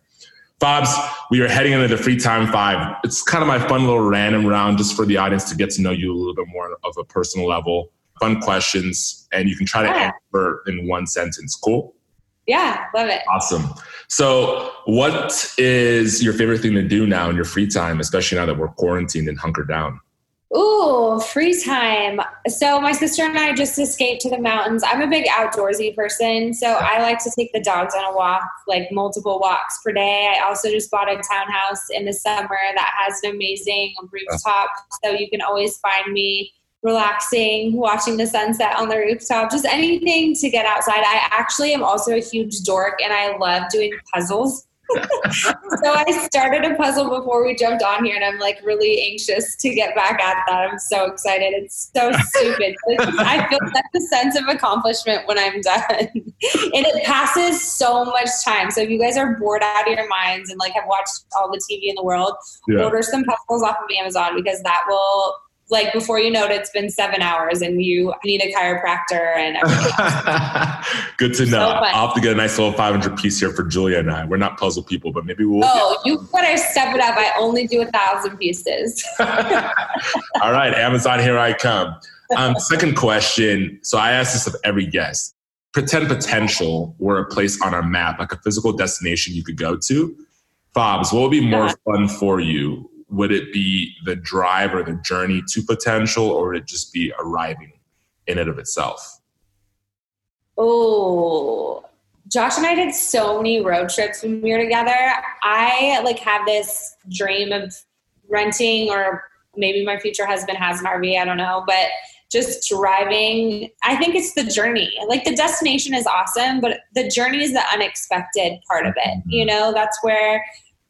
Fobs, we are heading into the Free Time 5. It's kind of my fun little random round just for the audience to get to know you a little bit more of a personal level. Fun questions, and you can try to answer in one sentence. Cool? Yeah, love it. Awesome. So what is your favorite thing to do now in your free time, especially now that we're quarantined and hunkered down? Ooh, free time. So my sister and I just escaped to the mountains. I'm a big outdoorsy person, so I like to take the dogs on a walk, like multiple walks per day. I also just bought a townhouse in the summer that has an amazing rooftop, so you can always find me relaxing, watching the sunset on the rooftop, just anything to get outside. I actually am also a huge dork, and I love doing puzzles. So I started a puzzle before we jumped on here, and I'm like really anxious to get back at that. I'm so excited. It's so stupid. I feel such a sense of accomplishment when I'm done. And it passes so much time. So if you guys are bored out of your minds and like have watched all the TV in the world, order some puzzles off of Amazon, because that will, like, before you know it, it's been 7 hours and you need a chiropractor and everything else. Good to know. So I'll have to get a nice little 500 piece here for Julia and I. We're not puzzle people, but maybe we'll... Oh, you better step it up. I only do 1,000 pieces. All right, Amazon, here I come. Second question. So I ask this of every guest. Pretend potential were a place on our map, like a physical destination you could go to. Fobs, what would be more fun for you? Would it be the drive or the journey to potential, or would it just be arriving in and of itself? Oh, Josh and I did so many road trips when we were together. I like have this dream of renting, or maybe my future husband has an RV, I don't know, but just driving. I think it's the journey. Like the destination is awesome, but the journey is the unexpected part of it. Mm-hmm. You know, that's where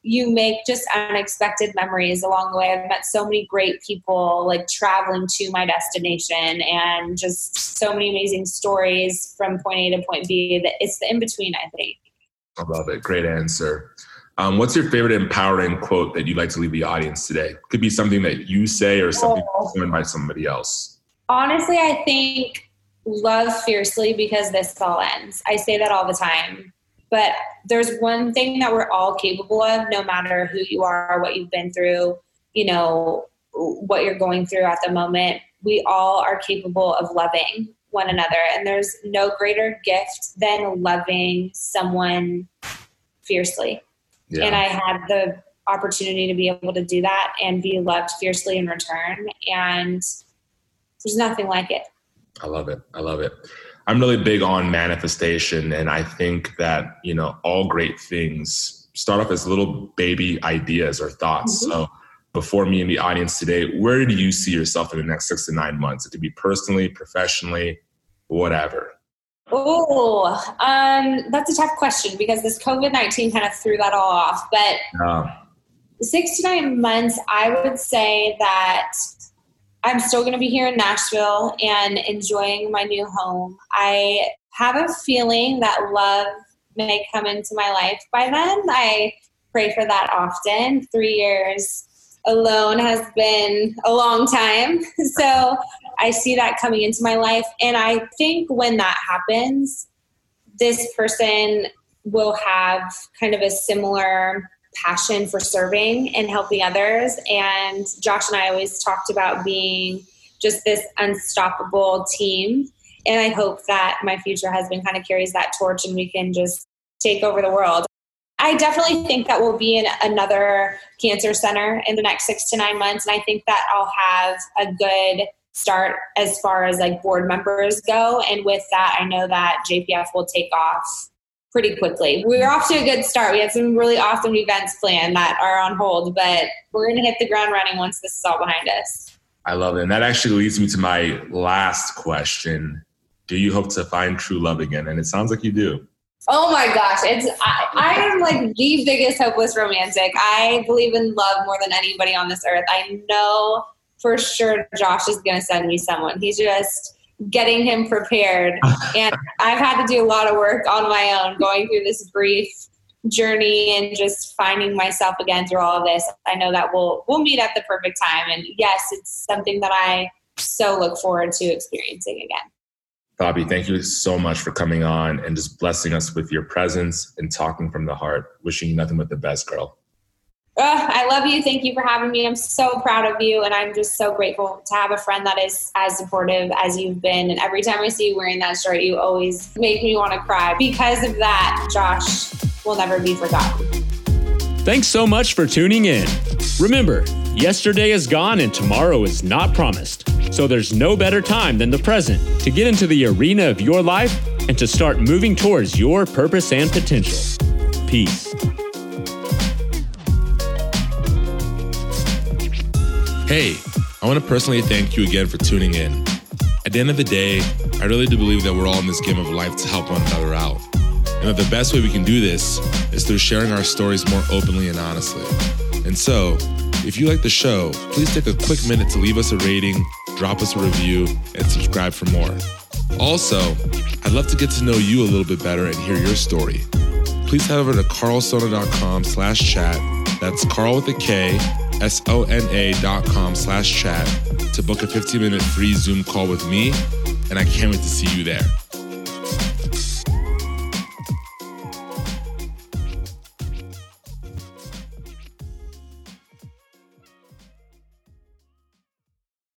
you make just unexpected memories along the way. I've met so many great people, like traveling to my destination, and just so many amazing stories from point A to point B. That it's the in-between, I think. I love it. Great answer. What's your favorite empowering quote that you'd like to leave the audience today? Could be something that you say or something given by somebody else. Honestly, I think love fiercely because this all ends. I say that all the time. But there's one thing that we're all capable of, no matter who you are, what you've been through, you know, what you're going through at the moment. We all are capable of loving one another. And there's no greater gift than loving someone fiercely. Yeah. And I had the opportunity to be able to do that and be loved fiercely in return. And there's nothing like it. I love it. I love it. I'm really big on manifestation, and I think that, you know, all great things start off as little baby ideas or thoughts. Mm-hmm. So before me and the audience today, where do you see yourself in the next 6 to 9 months? It could be personally, professionally, whatever. Oh, that's a tough question because this COVID-19 kind of threw that all off. But 6 to 9 months, I would say that I'm still going to be here in Nashville and enjoying my new home. I have a feeling that love may come into my life by then. I pray for that often. 3 years alone has been a long time. So I see that coming into my life. And I think when that happens, this person will have kind of a similar passion for serving and helping others. And Josh and I always talked about being just this unstoppable team. And I hope that my future husband kind of carries that torch and we can just take over the world. I definitely think that we'll be in another cancer center in the next 6 to 9 months. And I think that I'll have a good start as far as like board members go. And with that, I know that JPF will take off pretty quickly. We're off to a good start. We have some really awesome events planned that are on hold, but we're going to hit the ground running once this is all behind us. I love it. And that actually leads me to my last question. Do you hope to find true love again? And it sounds like you do. Oh my gosh. I am like the biggest hopeless romantic. I believe in love more than anybody on this earth. I know for sure Josh is going to send me someone. He's just getting him prepared. And I've had to do a lot of work on my own, going through this grief journey and just finding myself again through all of this. I know that we'll meet at the perfect time. And yes, it's something that I so look forward to experiencing again. Fabi, thank you so much for coming on and just blessing us with your presence and talking from the heart. Wishing you nothing but the best, girl. Oh, I love you. Thank you for having me. I'm so proud of you. And I'm just so grateful to have a friend that is as supportive as you've been. And every time I see you wearing that shirt, you always make me want to cry. Because of that, Josh will never be forgotten. Thanks so much for tuning in. Remember, Yesterday is gone and tomorrow is not promised. So there's no better time than the present to get into the arena of your life and to start moving towards your purpose and potential. Peace. Hey, I want to personally thank you again for tuning in. At the end of the day, I really do believe that we're all in this game of life to help one another out. And that the best way we can do this is through sharing our stories more openly and honestly. And so, if you like the show, please take a quick minute to leave us a rating, drop us a review, and subscribe for more. Also, I'd love to get to know you a little bit better and hear your story. Please head over to karlsona.com/chat. That's Karl with a K, SONA.com/chat to book a 15-minute free Zoom call with me, and I can't wait to see you there.